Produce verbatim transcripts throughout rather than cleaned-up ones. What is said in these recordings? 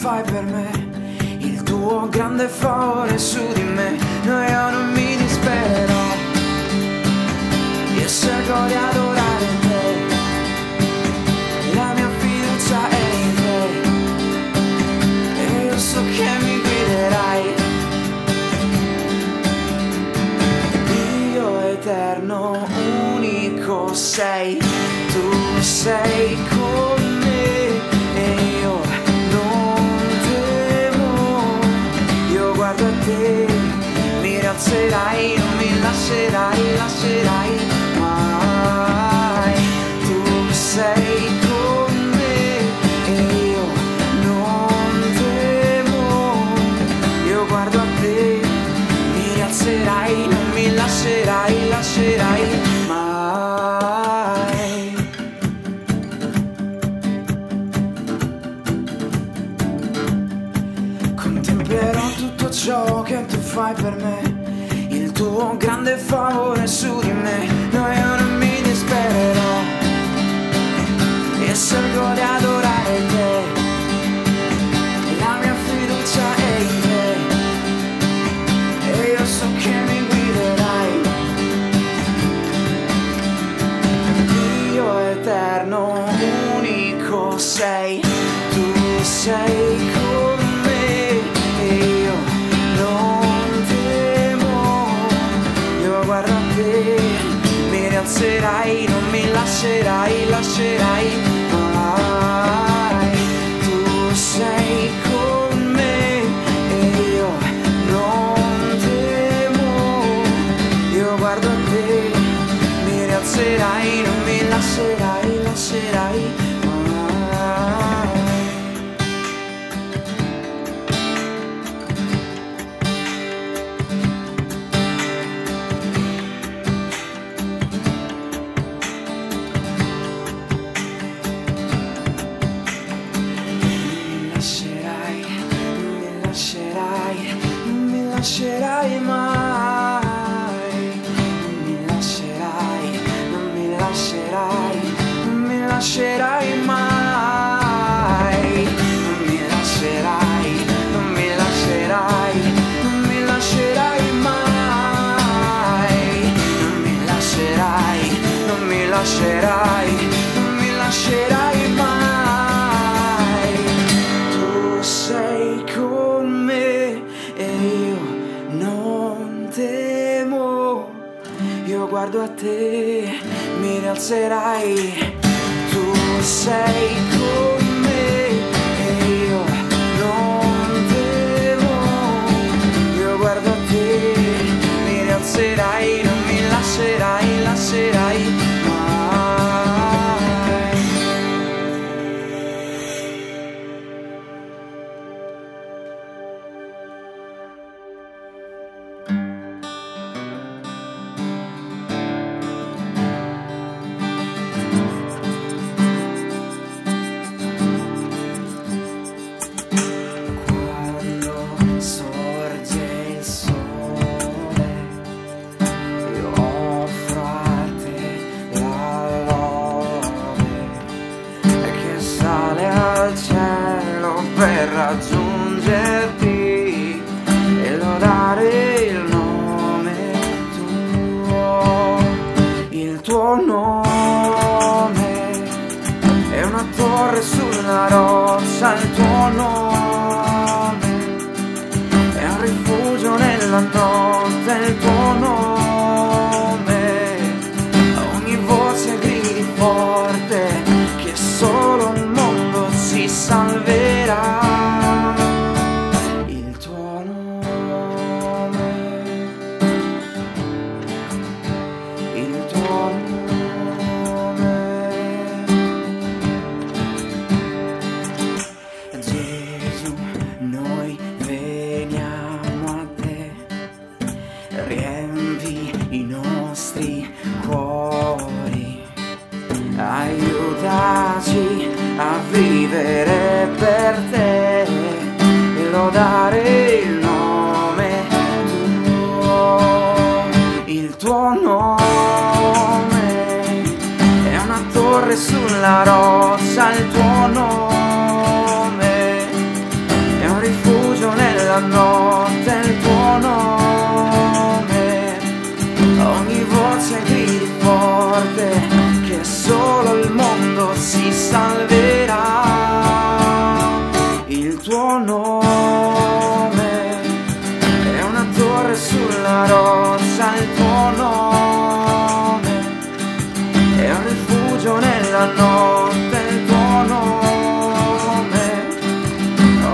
fai per me, il tuo grande favore su di me. No, io non mi dispero, io cerco di adorare te, la mia fiducia è in te, e io so che mi guiderai. Dio eterno, unico sei, tu sei con me. Mi rialzerai, non mi lascerai, lascerai mai. Tu sei con me e io non temo. Io guardo a te, mi rialzerai, non mi lascerai, lascerai mai. Contemplerò tutto ciò che tu fai per me, il tuo grande favore su di me. No, io non mi dispererò, io cerco di adorare te, la mia fiducia è in te, e io so che mi guiderai. Dio eterno, unico sei, tu sei con me e io non temo, io guardo a te, mi rialzerai, non mi lascerai, lascerai mai. Tu sei con me e io non temo, io guardo a te, mi rialzerai, non mi lascerai, lascerai mai. Guardo a te, mi rialzerai, tu sei con me e io non temo, io guardo a te, mi rialzerai, non mi lascerai, lascerai mai. Per raggiungerti e lodare il nome tuo, il tuo nome è una torre su una roccia, il tuo nome è un rifugio nella notte, il tuo nome a ogni voce gridi forte che solo un mondo si salverà. Vivere per te e lodare il nome tuo, il tuo nome è una torre sulla roccia, il tuo nome scritto sulla roccia il tuo nome, è un rifugio nella notte il tuo nome,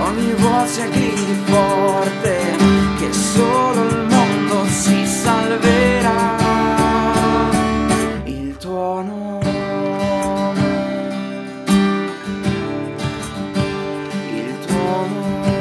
ogni voce gridi forte che solo il mondo si salverà, il tuo nome, il tuo nome.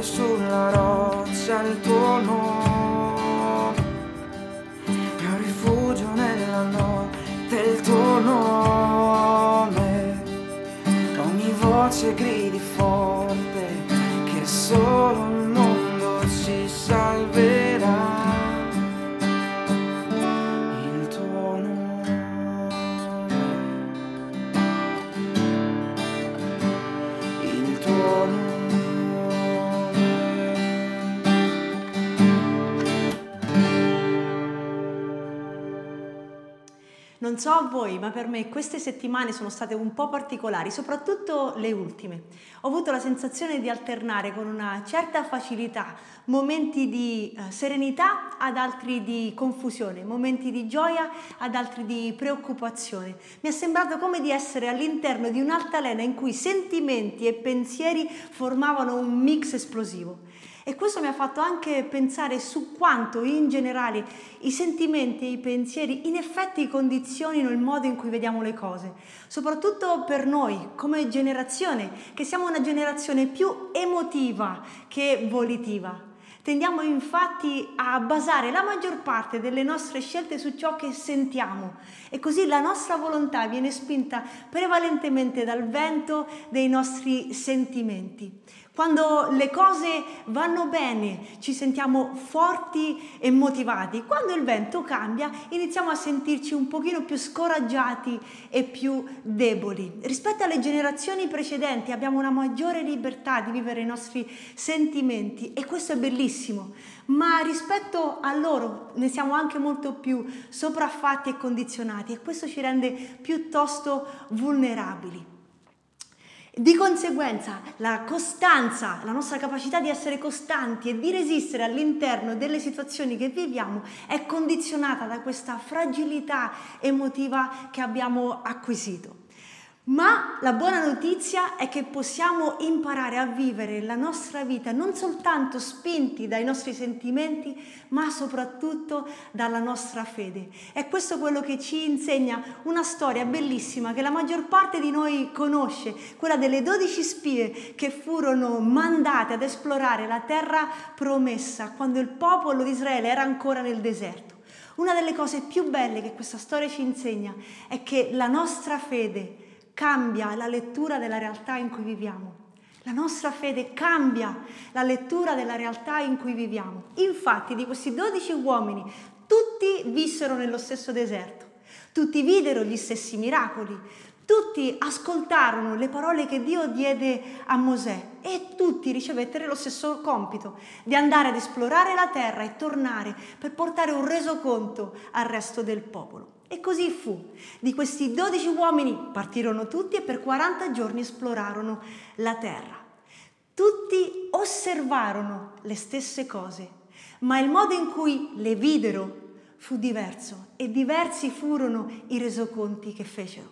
Sulla roccia il tuo nome, è un rifugio nella notte il tuo nome, ogni voce gridi forte che solo il mondo ci salverà. Non so a voi, ma per me queste settimane sono state un po' particolari, soprattutto le ultime. Ho avuto la sensazione di alternare con una certa facilità momenti di serenità ad altri di confusione, momenti di gioia ad altri di preoccupazione. Mi è sembrato come di essere all'interno di un'altalena in cui sentimenti e pensieri formavano un mix esplosivo. E questo mi ha fatto anche pensare su quanto in generale i sentimenti e i pensieri in effetti condizionino il modo in cui vediamo le cose, soprattutto per noi come generazione, che siamo una generazione più emotiva che volitiva. Tendiamo infatti a basare la maggior parte delle nostre scelte su ciò che sentiamo e così la nostra volontà viene spinta prevalentemente dal vento dei nostri sentimenti. Quando le cose vanno bene ci sentiamo forti e motivati, quando il vento cambia iniziamo a sentirci un pochino più scoraggiati e più deboli. Rispetto alle generazioni precedenti abbiamo una maggiore libertà di vivere i nostri sentimenti e questo è bellissimo, ma rispetto a loro ne siamo anche molto più sopraffatti e condizionati e questo ci rende piuttosto vulnerabili. Di conseguenza la costanza, la nostra capacità di essere costanti e di resistere all'interno delle situazioni che viviamo è condizionata da questa fragilità emotiva che abbiamo acquisito. Ma la buona notizia è che possiamo imparare a vivere la nostra vita non soltanto spinti dai nostri sentimenti, ma soprattutto dalla nostra fede. E questo è quello che ci insegna una storia bellissima che la maggior parte di noi conosce, quella delle dodici spie che furono mandate ad esplorare la terra promessa quando il popolo di Israele era ancora nel deserto. Una delle cose più belle che questa storia ci insegna è che la nostra fede cambia la lettura della realtà in cui viviamo. La nostra fede cambia la lettura della realtà in cui viviamo. Infatti, di questi dodici uomini, tutti vissero nello stesso deserto, tutti videro gli stessi miracoli, tutti ascoltarono le parole che Dio diede a Mosè e tutti ricevettero lo stesso compito di andare ad esplorare la terra e tornare per portare un resoconto al resto del popolo. E così fu. Di questi dodici uomini partirono tutti e per quaranta giorni esplorarono la terra. Tutti osservarono le stesse cose, ma il modo in cui le videro fu diverso e diversi furono i resoconti che fecero.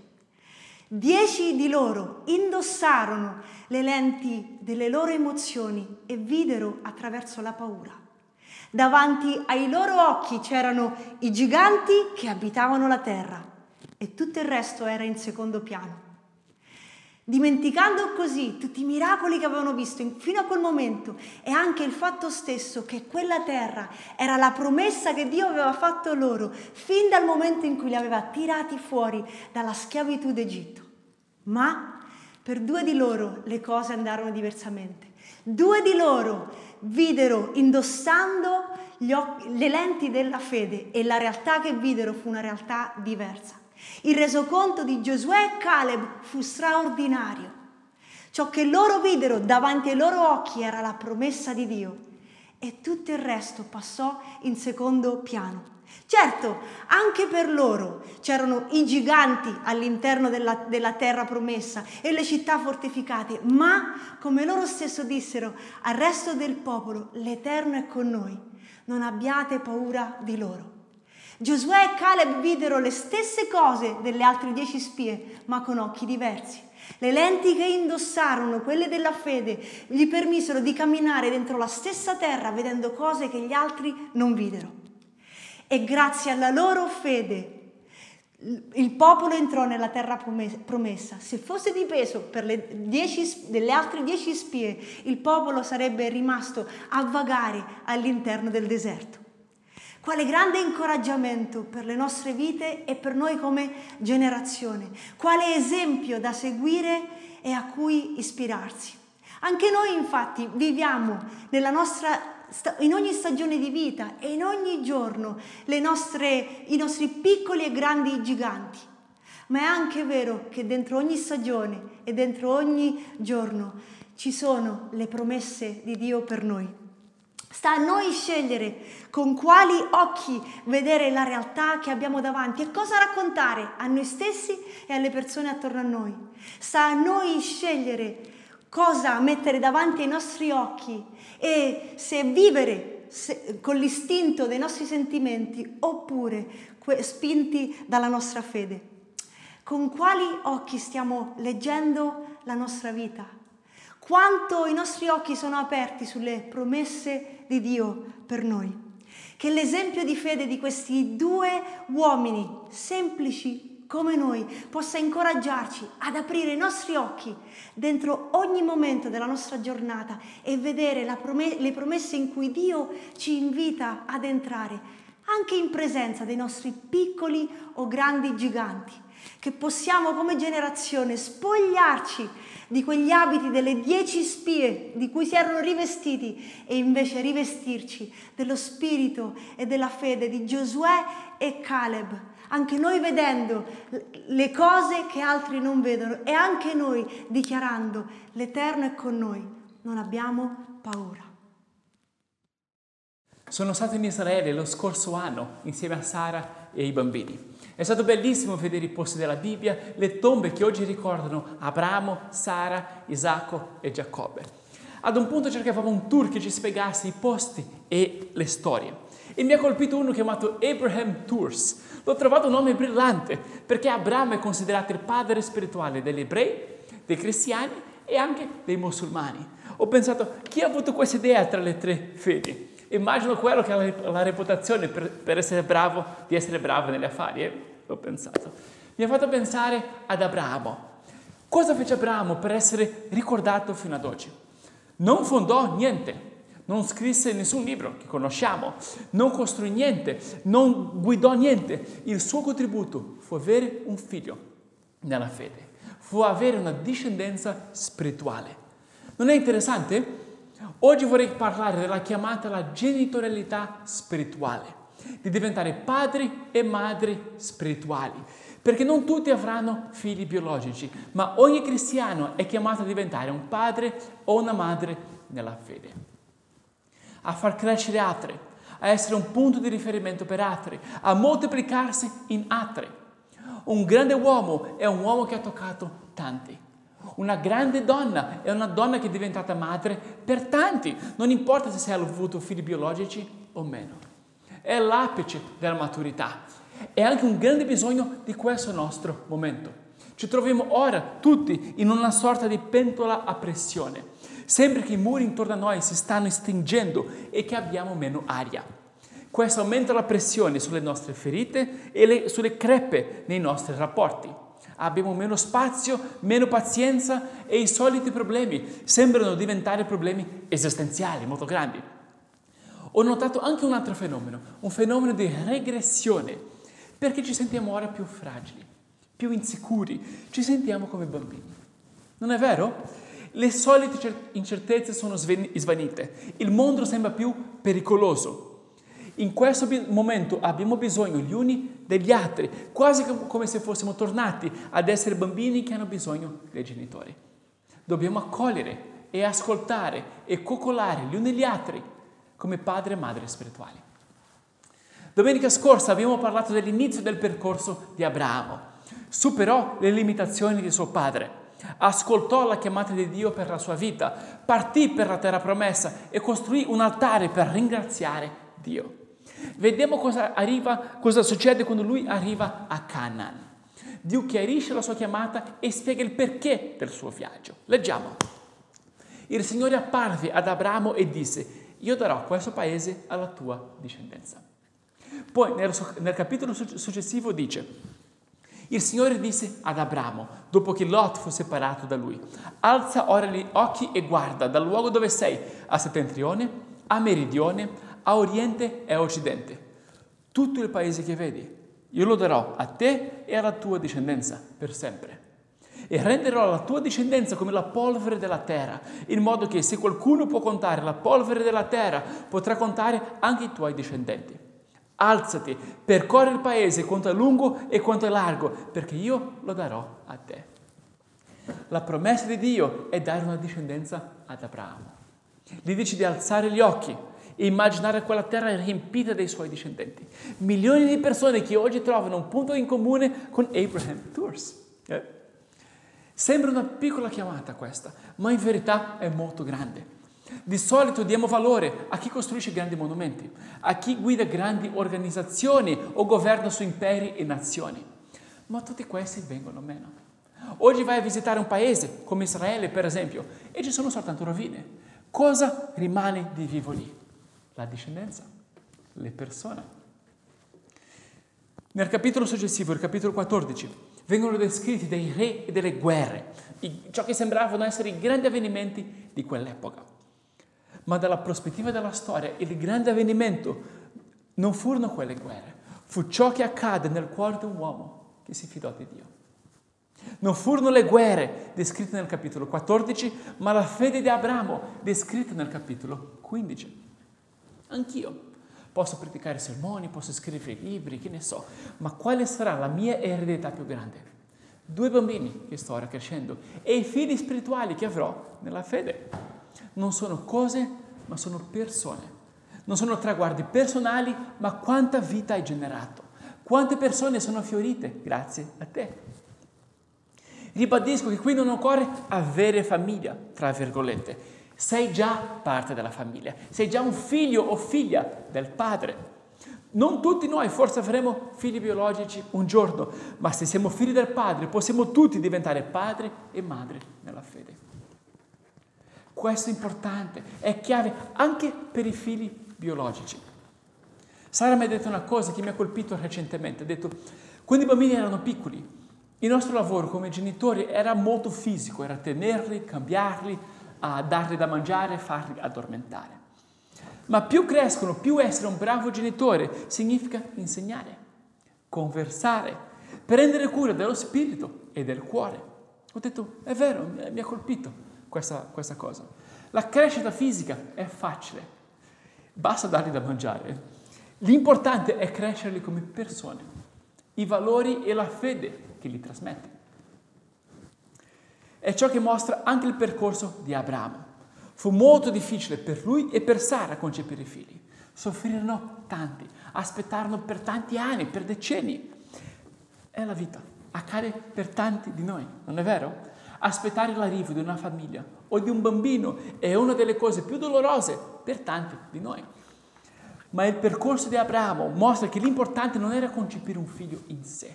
Dieci di loro indossarono le lenti delle loro emozioni e videro attraverso la paura. Davanti ai loro occhi c'erano i giganti che abitavano la terra e tutto il resto era in secondo piano. Dimenticando così tutti i miracoli che avevano visto fino a quel momento e anche il fatto stesso che quella terra era la promessa che Dio aveva fatto loro fin dal momento in cui li aveva tirati fuori dalla schiavitù d'Egitto. Ma per due di loro le cose andarono diversamente. Due di loro videro indossando gli oc- le lenti della fede e la realtà che videro fu una realtà diversa. Il resoconto di Giosuè e Caleb fu straordinario. Ciò che loro videro davanti ai loro occhi era la promessa di Dio e tutto il resto passò in secondo piano. Certo, anche per loro c'erano i giganti all'interno della, della terra promessa e le città fortificate, ma come loro stesso dissero al resto del popolo, l'Eterno è con noi, non abbiate paura di loro. Giosuè e Caleb videro le stesse cose delle altre dieci spie, ma con occhi diversi. Le lenti che indossarono, quelle della fede, gli permisero di camminare dentro la stessa terra vedendo cose che gli altri non videro. E grazie alla loro fede il popolo entrò nella terra promessa. Se fosse dipeso per le dieci, delle altre dieci spie, il popolo sarebbe rimasto a vagare all'interno del deserto. Quale grande incoraggiamento per le nostre vite e per noi come generazione. Quale esempio da seguire e a cui ispirarsi. Anche noi infatti viviamo nella nostra in ogni stagione di vita e in ogni giorno le nostre, i nostri piccoli e grandi giganti. Ma è anche vero che dentro ogni stagione e dentro ogni giorno ci sono le promesse di Dio per noi. Sta a noi scegliere con quali occhi vedere la realtà che abbiamo davanti e cosa raccontare a noi stessi e alle persone attorno a noi. Sta a noi scegliere cosa mettere davanti ai nostri occhi e se vivere se, con l'istinto dei nostri sentimenti oppure que, spinti dalla nostra fede. Con quali occhi stiamo leggendo la nostra vita? Quanto i nostri occhi sono aperti sulle promesse di Dio per noi? Che l'esempio di fede di questi due uomini semplici come noi, possa incoraggiarci ad aprire i nostri occhi dentro ogni momento della nostra giornata e vedere la prom- le promesse in cui Dio ci invita ad entrare, anche in presenza dei nostri piccoli o grandi giganti, che possiamo come generazione spogliarci di quegli abiti delle dieci spie di cui si erano rivestiti e invece rivestirci dello spirito e della fede di Giosuè e Caleb. Anche noi vedendo le cose che altri non vedono e anche noi dichiarando l'Eterno è con noi, non abbiamo paura. Sono stato in Israele lo scorso anno insieme a Sara e ai bambini. È stato bellissimo vedere i posti della Bibbia, le tombe che oggi ricordano Abramo, Sara, Isacco e Giacobbe. Ad un punto cercavamo un tour che ci spiegasse i posti e le storie. E mi ha colpito uno chiamato Abraham Tours. L'ho trovato un nome brillante perché Abramo è considerato il padre spirituale degli ebrei, dei cristiani e anche dei musulmani. Ho pensato, chi ha avuto questa idea tra le tre fedi? Immagino quello che ha la reputazione per, per essere bravo, di essere bravo negli affari. Eh? L'ho pensato. Mi ha fatto pensare ad Abramo. Cosa fece Abramo per essere ricordato fino ad oggi? Non fondò niente. Non scrisse nessun libro che conosciamo, non costruì niente, non guidò niente. Il suo contributo fu avere un figlio nella fede, fu avere una discendenza spirituale. Non è interessante? Oggi vorrei parlare della chiamata alla genitorialità spirituale, di diventare padri e madri spirituali, perché non tutti avranno figli biologici, ma ogni cristiano è chiamato a diventare un padre o una madre nella fede. A far crescere altri, a essere un punto di riferimento per altri, a moltiplicarsi in altri. Un grande uomo è un uomo che ha toccato tanti. Una grande donna è una donna che è diventata madre per tanti, non importa se ha avuto figli biologici o meno. È l'apice della maturità. È anche un grande bisogno di questo nostro momento. Ci troviamo ora tutti in una sorta di pentola a pressione. Sembra che i muri intorno a noi si stanno stringendo e che abbiamo meno aria. Questo aumenta la pressione sulle nostre ferite e le, sulle crepe nei nostri rapporti. Abbiamo meno spazio, meno pazienza e i soliti problemi sembrano diventare problemi esistenziali, molto grandi. Ho notato anche un altro fenomeno, un fenomeno di regressione, perché ci sentiamo ora più fragili, più insicuri, ci sentiamo come bambini. Non è vero? Le solite incertezze sono svanite, il mondo sembra più pericoloso. In questo momento abbiamo bisogno gli uni degli altri, quasi come se fossimo tornati ad essere bambini che hanno bisogno dei genitori. dobbiamo accogliere e ascoltare e coccolare gli uni gli altri come padre e madre spirituali. Domenica scorsa abbiamo parlato dell'inizio del percorso di Abramo. Superò le limitazioni di suo padre, ascoltò la chiamata di Dio per la sua vita, partì per la terra promessa e costruì un altare per ringraziare Dio. Vediamo cosa arriva, cosa succede quando lui arriva a Canaan. Dio chiarisce la sua chiamata e spiega il perché del suo viaggio. Leggiamo. Il Signore apparve ad Abramo e disse: io darò questo paese alla tua discendenza. Poi nel, nel capitolo successivo dice: il Signore disse ad Abramo, dopo che Lot fu separato da lui: alza ora gli occhi e guarda dal luogo dove sei, a settentrione, a meridione, a oriente e a occidente. Tutto il paese che vedi, io lo darò a te e alla tua discendenza per sempre. E renderò la tua discendenza come la polvere della terra, in modo che se qualcuno può contare la polvere della terra, potrà contare anche i tuoi discendenti. Alzati, percorri il paese quanto è lungo e quanto è largo, perché io lo darò a te. La promessa di Dio è dare una discendenza ad Abramo. Gli dice di alzare gli occhi e immaginare quella terra riempita dei suoi discendenti. Milioni di persone che oggi trovano un punto in comune con Abraham Tours. Eh? Sembra una piccola chiamata questa, ma in verità è molto grande. Di solito diamo valore a chi costruisce grandi monumenti, a chi guida grandi organizzazioni o governa su imperi e nazioni. Ma tutti questi vengono meno. Oggi vai a visitare un paese, come Israele per esempio, e ci sono soltanto rovine. Cosa rimane di vivo lì? La discendenza, le persone. Nel capitolo successivo, il capitolo quattordici, vengono descritti dei re e delle guerre, ciò che sembravano essere i grandi avvenimenti di quell'epoca. Ma dalla prospettiva della storia, il grande avvenimento non furono quelle guerre, fu ciò che accade nel cuore di un uomo che si fidò di Dio. Non furono le guerre descritte nel capitolo quattordici, ma la fede di Abramo descritta nel capitolo quindici. Anch'io posso predicare sermoni, posso scrivere libri, che ne so, ma quale sarà la mia eredità più grande? Due bambini che sto ora crescendo e i figli spirituali che avrò nella fede. Non sono cose, ma sono persone. Non sono traguardi personali, ma quanta vita hai generato. Quante persone sono fiorite grazie a te. Ribadisco che qui non occorre avere famiglia, tra virgolette. Sei già parte della famiglia. Sei già un figlio o figlia del padre. Non tutti noi forse avremo figli biologici un giorno, ma se siamo figli del padre possiamo tutti diventare padre e madre nella fede. Questo è importante, è chiave anche per i figli biologici. Sara mi ha detto una cosa che mi ha colpito recentemente, ha detto: quando i bambini erano piccoli, il nostro lavoro come genitori era molto fisico, era tenerli, cambiarli, a dargli da mangiare, farli addormentare. Ma più crescono, più essere un bravo genitore significa insegnare, conversare, prendere cura dello spirito e del cuore. Ho detto, è vero, mi ha colpito. Questa, questa cosa. La crescita fisica è facile, basta dargli da mangiare. L'importante è crescerli come persone, i valori e la fede che li trasmette. È ciò che mostra anche il percorso di Abramo. Fu molto difficile per lui e per Sara concepire i figli. Soffrirono tanti, aspettarono per tanti anni, per decenni. È la vita, accade per tanti di noi, non è vero? Aspettare l'arrivo di una famiglia o di un bambino è una delle cose più dolorose per tanti di noi. Ma il percorso di Abramo mostra che l'importante non era concepire un figlio in sé,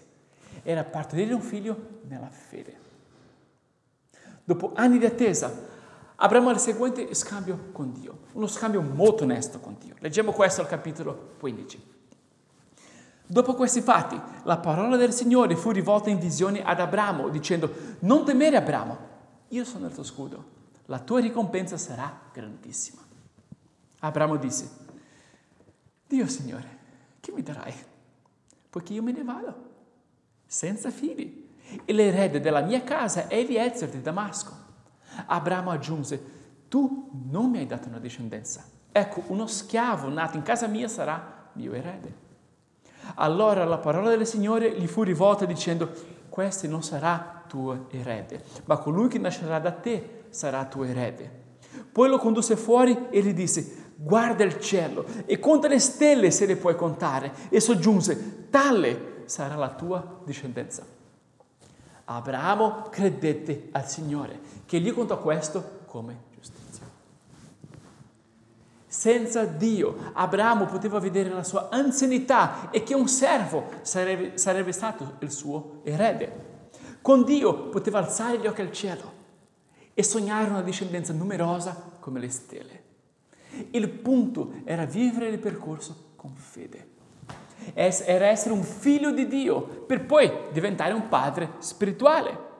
era partorire un figlio nella fede. Dopo anni di attesa, Abramo ha il seguente scambio con Dio, uno scambio molto onesto con Dio. Leggiamo questo al capitolo quindici. Dopo questi fatti, la parola del Signore fu rivolta in visione ad Abramo, dicendo: non temere, Abramo, io sono il tuo scudo, la tua ricompensa sarà grandissima. Abramo disse: Dio Signore, che mi darai? Poiché io me ne vado, senza figli, e l'erede della mia casa è Eliezer di Damasco. Abramo aggiunse: tu non mi hai dato una discendenza, ecco, uno schiavo nato in casa mia sarà mio erede. Allora la parola del Signore gli fu rivolta dicendo: questo non sarà tuo erede, ma colui che nascerà da te sarà tuo erede. Poi lo condusse fuori e gli disse: guarda il cielo e conta le stelle se le puoi contare. E soggiunse: tale sarà la tua discendenza. Abramo credette al Signore, che gli contò questo come giustizia. Senza Dio Abramo poteva vedere la sua anzianità e che un servo sarebbe, sarebbe stato il suo erede. Con Dio poteva alzare gli occhi al cielo e sognare una discendenza numerosa come le stelle. Il punto era vivere il percorso con fede. Era essere un figlio di Dio per poi diventare un padre spirituale.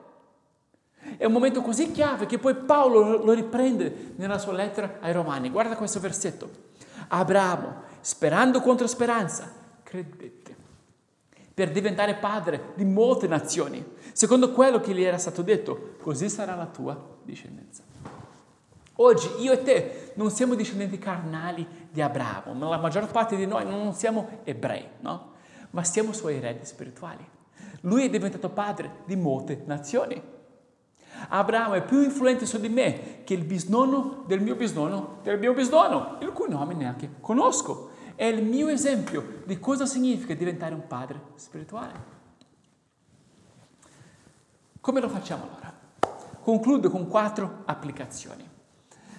È un momento così chiave che poi Paolo lo riprende nella sua lettera ai Romani. Guarda questo versetto. Abramo, sperando contro speranza, credette per diventare padre di molte nazioni, secondo quello che gli era stato detto: così sarà la tua discendenza. Oggi io e te non siamo discendenti carnali di Abramo, ma la maggior parte di noi non siamo ebrei, no? Ma siamo suoi eredi spirituali. Lui è diventato padre di molte nazioni. Abramo è più influente su di me che il bisnonno del mio bisnonno del mio bisnonno, il cui nome neanche conosco. È il mio esempio di cosa significa diventare un padre spirituale. Come lo facciamo allora? Concludo con quattro applicazioni.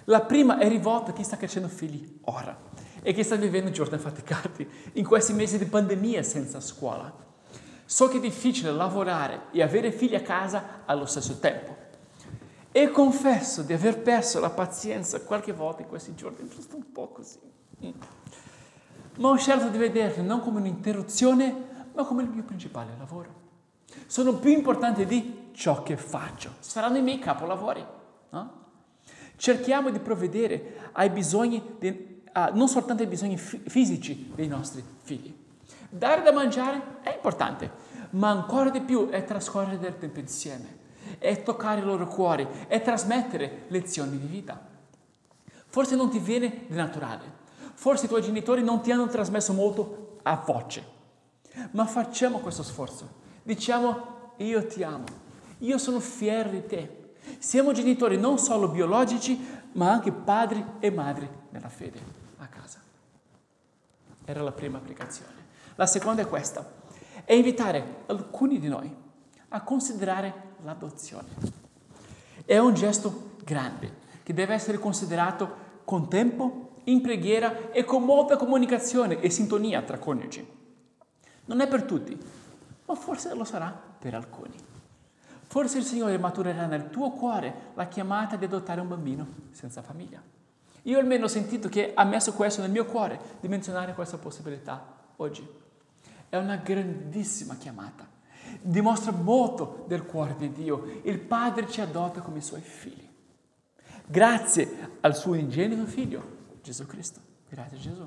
La prima è rivolta a chi sta crescendo figli ora e chi sta vivendo giorni faticati in questi mesi di pandemia senza scuola. So che è difficile lavorare e avere figli a casa allo stesso tempo e confesso di aver perso la pazienza qualche volta in questi giorni, giusto un po' così. Ma ho scelto di vederli non come un'interruzione, ma come il mio principale lavoro. Sono più importanti di ciò che faccio. Saranno i miei capolavori, no? Cerchiamo di provvedere ai bisogni, di, uh, non soltanto ai bisogni fi- fisici dei nostri figli. Dare da mangiare è importante, ma ancora di più è trascorrere del tempo insieme, è toccare i loro cuori, è trasmettere lezioni di vita. Forse non ti viene naturale, forse i tuoi genitori non ti hanno trasmesso molto a voce, ma facciamo questo sforzo. Diciamo: io ti amo, io sono fiero di te. Siamo genitori non solo biologici, ma anche padri e madri nella fede a casa. Era la prima applicazione. La seconda è questa: è invitare alcuni di noi a considerare l'adozione. È un gesto grande che deve essere considerato con tempo, in preghiera e con molta comunicazione e sintonia tra coniugi. Non è per tutti, ma forse lo sarà per alcuni. Forse il Signore maturerà nel tuo cuore la chiamata di adottare un bambino senza famiglia. Io almeno ho sentito che ha messo questo nel mio cuore, di menzionare questa possibilità oggi. È una grandissima chiamata. Dimostra molto del cuore di Dio. Il Padre ci adotta come i suoi figli. Grazie al suo unigenito figlio, Gesù Cristo. Grazie Gesù.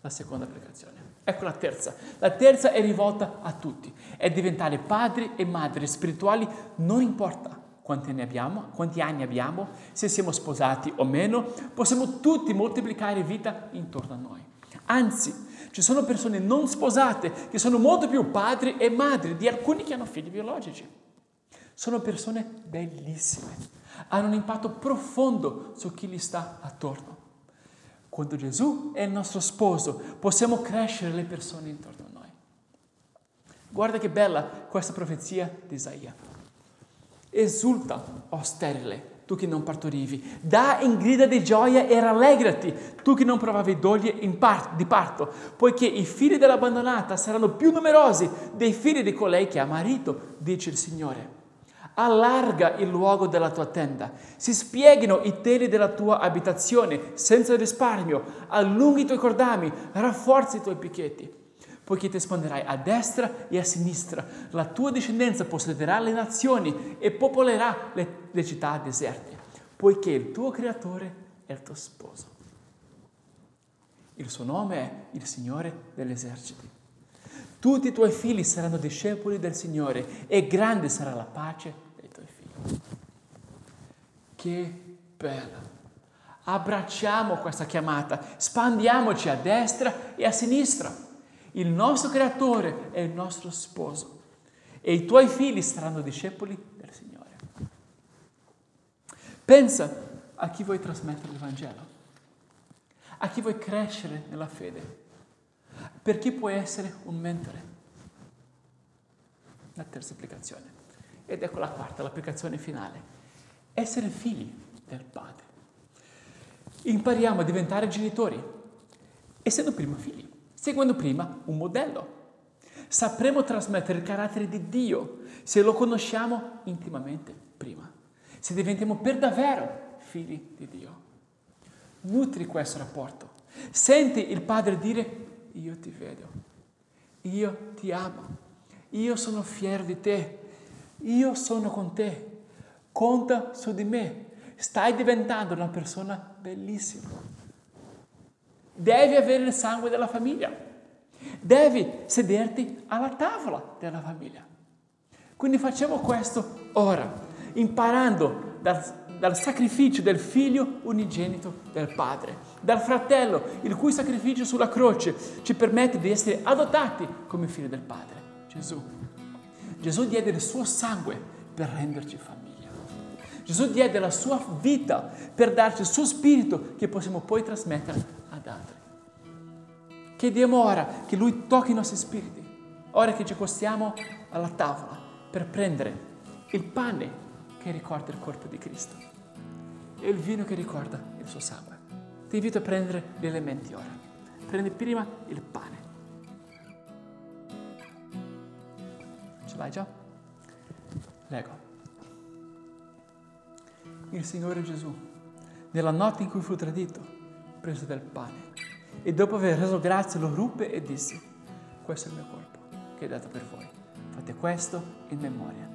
La seconda applicazione. Ecco la terza. La terza è rivolta a tutti. È diventare padri e madri spirituali, non importa quanti anni abbiamo, quanti anni abbiamo, se siamo sposati o meno, possiamo tutti moltiplicare vita intorno a noi. Anzi, ci sono persone non sposate che sono molto più padri e madri di alcuni che hanno figli biologici. Sono persone bellissime, hanno un impatto profondo su chi li sta attorno. Quando Gesù è il nostro sposo, possiamo crescere le persone intorno a noi. Guarda che bella questa profezia di Isaia. Esulta, o sterile, tu che non partorivi. Da in grida di gioia e rallegrati, tu che non provavi doglie in par- di parto, poiché i figli dell'abbandonata saranno più numerosi dei figli di colei che ha marito, dice il Signore. Allarga il luogo della tua tenda, si spieghino i teli della tua abitazione senza risparmio, allunghi i tuoi cordami, rafforzi i tuoi picchetti, poiché ti espanderai a destra e a sinistra, la tua discendenza possederà le nazioni e popolerà le, le città deserte, poiché il tuo creatore è il tuo sposo. Il suo nome è il Signore degli eserciti. Tutti i tuoi figli saranno discepoli del Signore e grande sarà la pace dei tuoi figli. Che bella! Abbracciamo questa chiamata, spandiamoci a destra e a sinistra. Il nostro Creatore è il nostro sposo e i tuoi figli saranno discepoli del Signore. Pensa a chi vuoi trasmettere il Vangelo, a chi vuoi crescere nella fede, per chi puoi essere un mentore. La terza applicazione. Ed ecco la quarta, l'applicazione finale. Essere figli del Padre. Impariamo a diventare genitori, essendo prima figli, seguendo prima un modello. Sapremo trasmettere il carattere di Dio se lo conosciamo intimamente prima, se diventiamo per davvero figli di Dio. Nutri questo rapporto. Senti il Padre dire: io ti vedo, io ti amo, io sono fiero di te, io sono con te, conta su di me, stai diventando una persona bellissima. Devi avere il sangue della famiglia, devi sederti alla tavola della famiglia. Quindi facciamo questo ora, imparando dal dal sacrificio del figlio unigenito del padre, dal fratello, il cui sacrificio sulla croce ci permette di essere adottati come figli del padre, Gesù. Gesù diede il suo sangue per renderci famiglia. Gesù diede la sua vita per darci il suo spirito che possiamo poi trasmettere ad altri. Chiediamo ora che Lui tocchi i nostri spiriti, ora che ci accostiamo alla tavola per prendere il pane che ricorda il corpo di Cristo e il vino che ricorda il suo sangue. Ti invito a prendere gli elementi ora. Prendi prima il pane. Ce l'hai già? Leggo. Il Signore Gesù, nella notte in cui fu tradito, prese del pane e dopo aver reso grazie lo ruppe e disse: questo è il mio corpo che è dato per voi. Fate questo in memoria.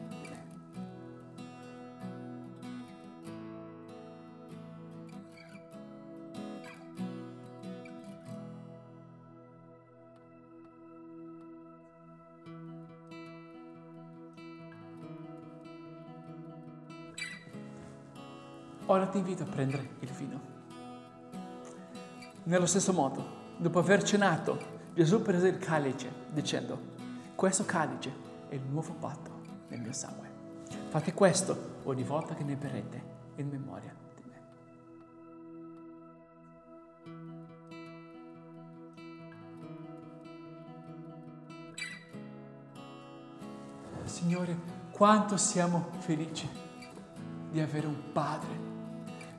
Ora ti invito a prendere il vino. Nello stesso modo, dopo aver cenato, Gesù prese il calice dicendo: questo calice è il nuovo patto nel mio sangue. Fate questo ogni volta che ne berrete in memoria di me. Signore, quanto siamo felici di avere un Padre,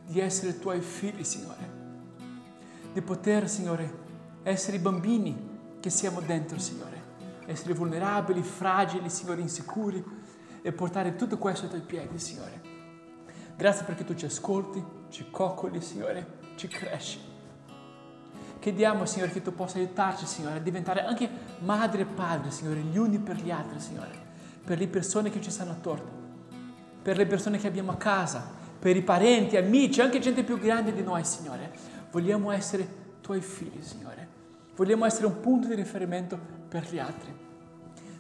di essere Tuoi figli, Signore, di poter, Signore, essere i bambini che siamo dentro, Signore, essere vulnerabili, fragili, Signore, insicuri, e portare tutto questo ai Tuoi piedi, Signore. Grazie perché Tu ci ascolti, ci coccoli, Signore, ci cresci. Chiediamo, Signore, che Tu possa aiutarci, Signore, a diventare anche madre e padre, Signore, gli uni per gli altri, Signore, per le persone che ci stanno attorno, per le persone che abbiamo a casa, per i parenti, amici, anche gente più grande di noi, Signore. Vogliamo essere Tuoi figli, Signore. Vogliamo essere un punto di riferimento per gli altri.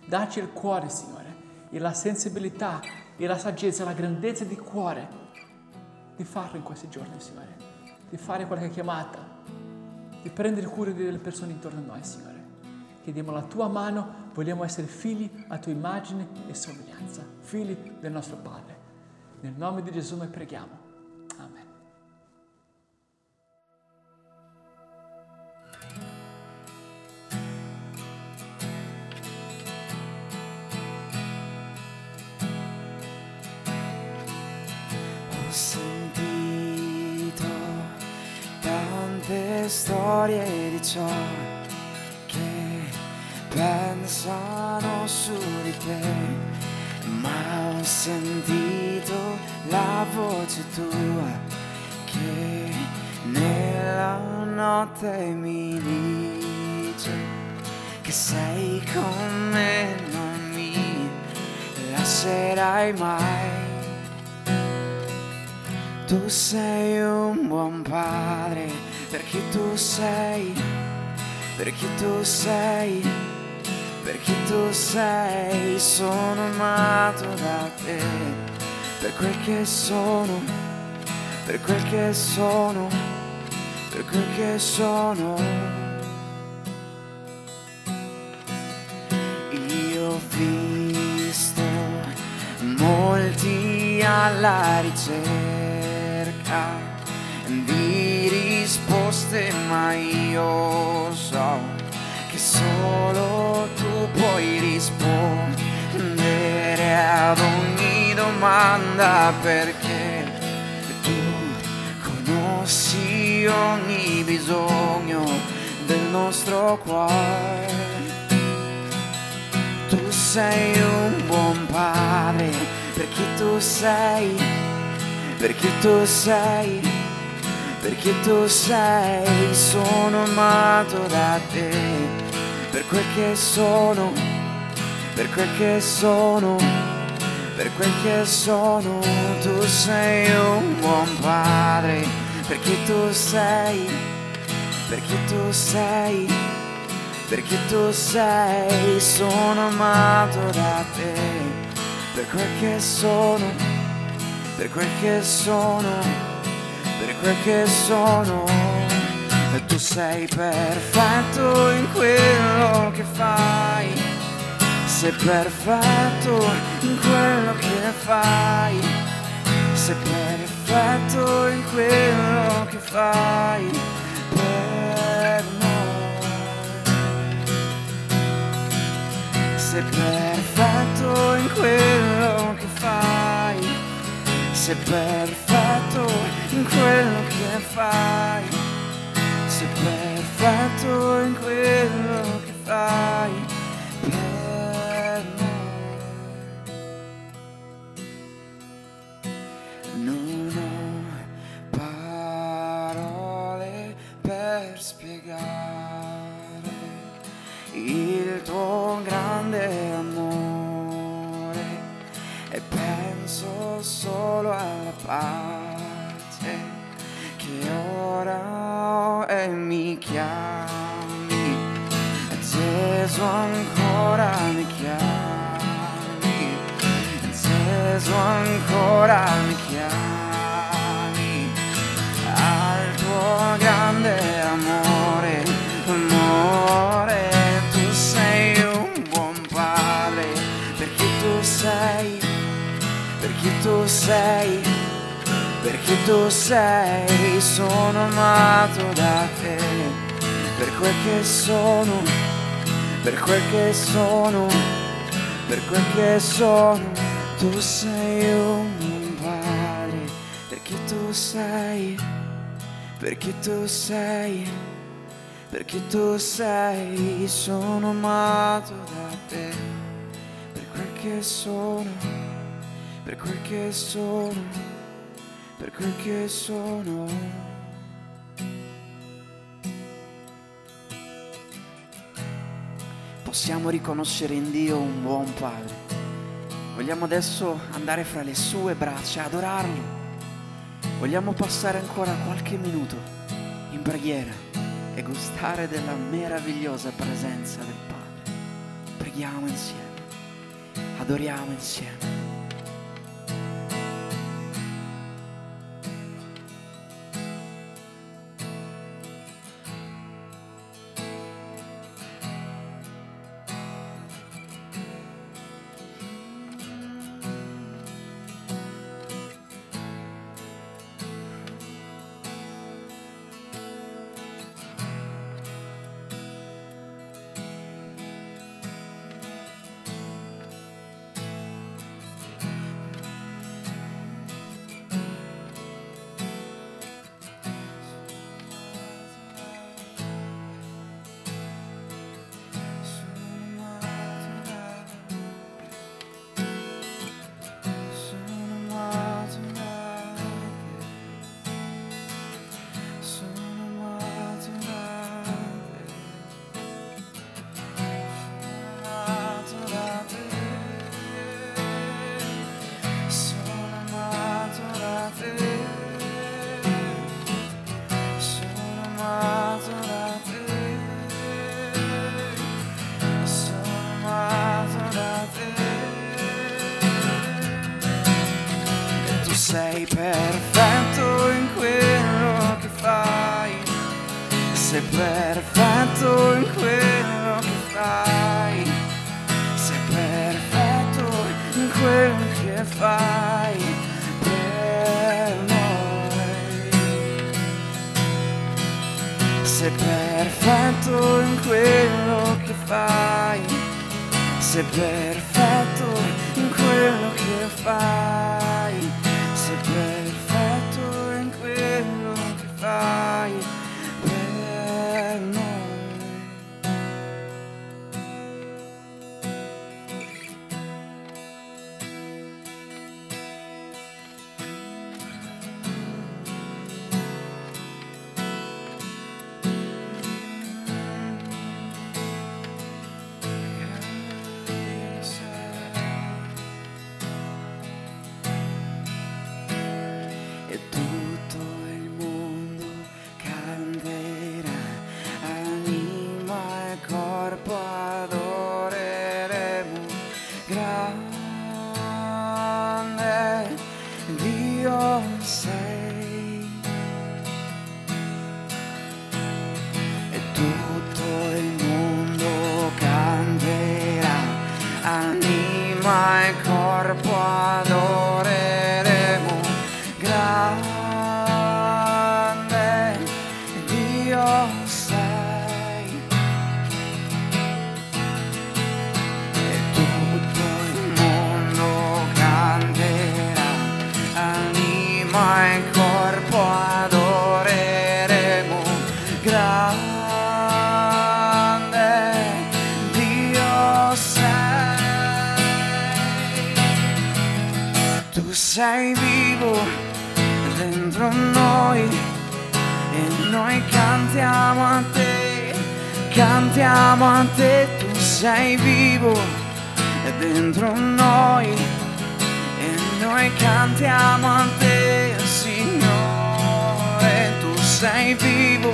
Dacci il cuore, Signore, e la sensibilità, e la saggezza, la grandezza di cuore di farlo in questi giorni, Signore. Di fare qualche chiamata, di prendere cura delle persone intorno a noi, Signore. Chiediamo la Tua mano, vogliamo essere figli a Tua immagine e somiglianza, figli del nostro Padre. Nel nome di Gesù noi preghiamo. Amen. Ho sentito tante storie di ciò che pensano su di te. Ma ho sentito la voce tua che nella notte mi dice che sei con me, non mi lascerai mai. Tu sei un buon padre perché tu sei, perché tu sei. Perché tu sei, sono amato da te, per quel che sono, per quel che sono, per quel che sono. Io ho visto molti alla ricerca di risposte, ma io so che solo tu puoi rispondere ad ogni domanda, perché tu conosci ogni bisogno del nostro cuore. Tu sei un buon padre, perché tu sei, perché tu sei, perché tu sei. Sono amato da te, per quel che sono, per quel che sono, per quel che sono. Tu sei un buon padre, perché tu sei, perché tu sei, perché tu sei. Sono amato da te, per quel che sono, per quel che sono, per quel che sono. E tu sei perfetto in quello che fai, sei perfetto in quello che fai, sei perfetto in quello che fai. Sei perfetto in quello che fai, sei perfetto in quello che fai, sei perfetto in quello che fai per noi. Non ho parole per spiegare il tuo grande amore, e penso solo alla pace che ora ho e mi chiami, Gesù ancora mi chiami, Gesù ancora mi chiami, al tuo grande amore, amore. Sei, perché tu sei, perché tu sei. Sono amato da te, per quel che sono, per quel che sono, per quel che sono. Tu sei un padre, perché tu sei, perché tu sei, perché tu sei. Sono amato da te, per quel che sono, per quel che sono, per quel che sono. Possiamo riconoscere in Dio un buon Padre. Vogliamo adesso andare fra le sue braccia, adorarlo. Vogliamo passare ancora qualche minuto in preghiera e gustare della meravigliosa presenza del Padre. Preghiamo insieme. Adoriamo insieme. Sei perfetto in quello che fai, sei perfetto in quello che fai, sei perfetto in quello che fai. fai per noi. Sei perfetto in quello che fai, sei perfetto in quello che fai, sei perfetto in quello che fai per noi. Sei vivo dentro noi e noi cantiamo a te, cantiamo a te. Tu sei vivo dentro noi e noi cantiamo a te, Signore. Tu sei vivo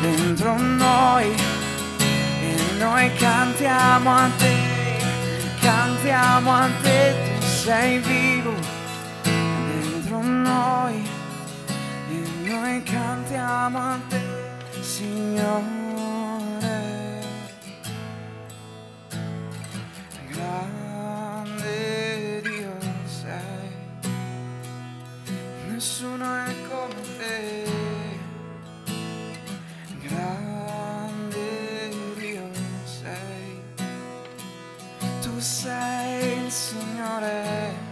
dentro noi e noi cantiamo a te, cantiamo a te. Tu sei vivo noi e noi cantiamo a te, Signore. Grande Dio sei, nessuno è come te. Grande Dio sei, tu sei il Signore.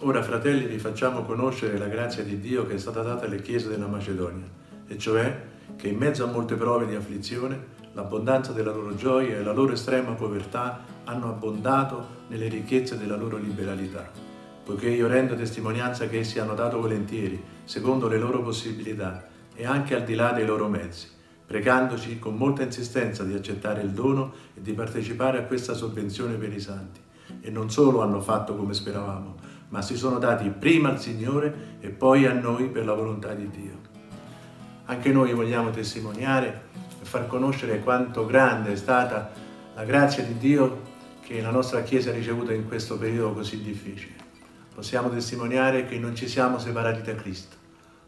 Ora, fratelli, vi facciamo conoscere la grazia di Dio che è stata data alle chiese della Macedonia, e cioè che in mezzo a molte prove di afflizione, l'abbondanza della loro gioia e la loro estrema povertà hanno abbondato nelle ricchezze della loro liberalità, poiché io rendo testimonianza che essi hanno dato volentieri, secondo le loro possibilità e anche al di là dei loro mezzi, pregandoci con molta insistenza di accettare il dono e di partecipare a questa sovvenzione per i santi. E non solo hanno fatto come speravamo, ma si sono dati prima al Signore e poi a noi per la volontà di Dio. Anche noi vogliamo testimoniare e far conoscere quanto grande è stata la grazia di Dio che la nostra Chiesa ha ricevuto in questo periodo così difficile. Possiamo testimoniare che non ci siamo separati da Cristo.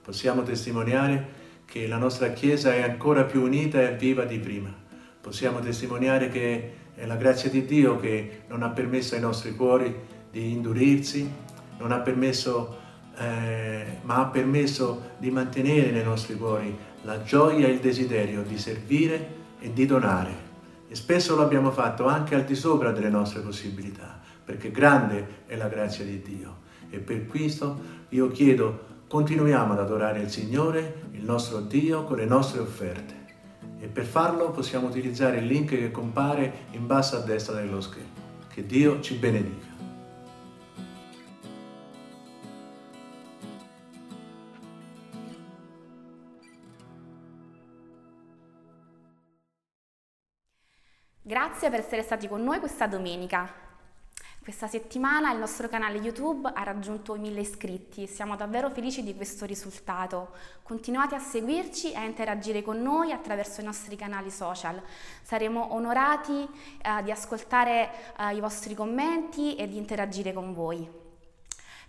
Possiamo testimoniare che la nostra Chiesa è ancora più unita e viva di prima. Possiamo testimoniare che è la grazia di Dio che non ha permesso ai nostri cuori di indurirsi, non ha permesso, eh, ma ha permesso di mantenere nei nostri cuori la gioia e il desiderio di servire e di donare. E spesso lo abbiamo fatto anche al di sopra delle nostre possibilità, perché grande è la grazia di Dio. E per questo io chiedo, continuiamo ad adorare il Signore, il nostro Dio, con le nostre offerte. E per farlo possiamo utilizzare il link che compare in basso a destra dello schermo. Che Dio ci benedica. grazie per essere stati con noi questa domenica. Questa settimana il nostro canale YouTube ha raggiunto i mille iscritti e siamo davvero felici di questo risultato. Continuate a seguirci e a interagire con noi attraverso i nostri canali social. Saremo onorati eh, di ascoltare eh, i vostri commenti e di interagire con voi.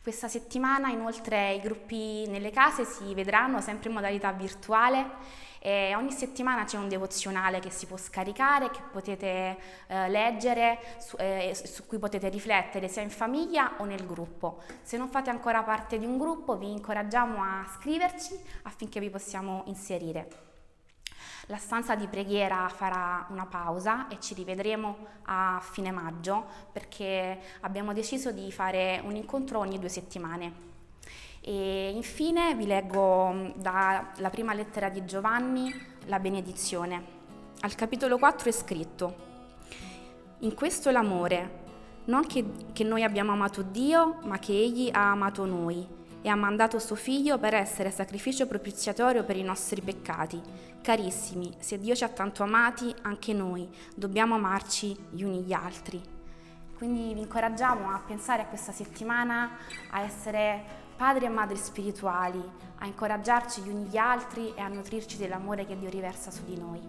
Questa settimana inoltre i gruppi nelle case si vedranno sempre in modalità virtuale e ogni settimana c'è un devozionale che si può scaricare, che potete eh, leggere, su, eh, su cui potete riflettere sia in famiglia o nel gruppo. Se non fate ancora parte di un gruppo vi incoraggiamo a scriverci affinché vi possiamo inserire. La stanza di preghiera farà una pausa e ci rivedremo a fine maggio perché abbiamo deciso di fare un incontro ogni due settimane. E infine vi leggo dalla prima lettera di Giovanni la benedizione. Al capitolo quattro è scritto: in questo l'amore, non che, che noi abbiamo amato Dio, ma che Egli ha amato noi e ha mandato suo figlio per essere sacrificio propiziatorio per i nostri peccati. Carissimi, se Dio ci ha tanto amati, anche noi dobbiamo amarci gli uni gli altri. Quindi vi incoraggiamo a pensare a questa settimana, a essere padri e madri spirituali, a incoraggiarci gli uni gli altri e a nutrirci dell'amore che Dio riversa su di noi.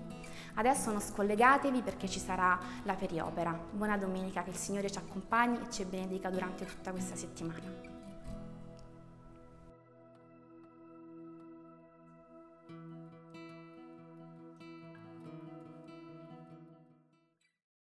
Adesso non scollegatevi perché ci sarà la periopera. Buona domenica, che il Signore ci accompagni e ci benedica durante tutta questa settimana.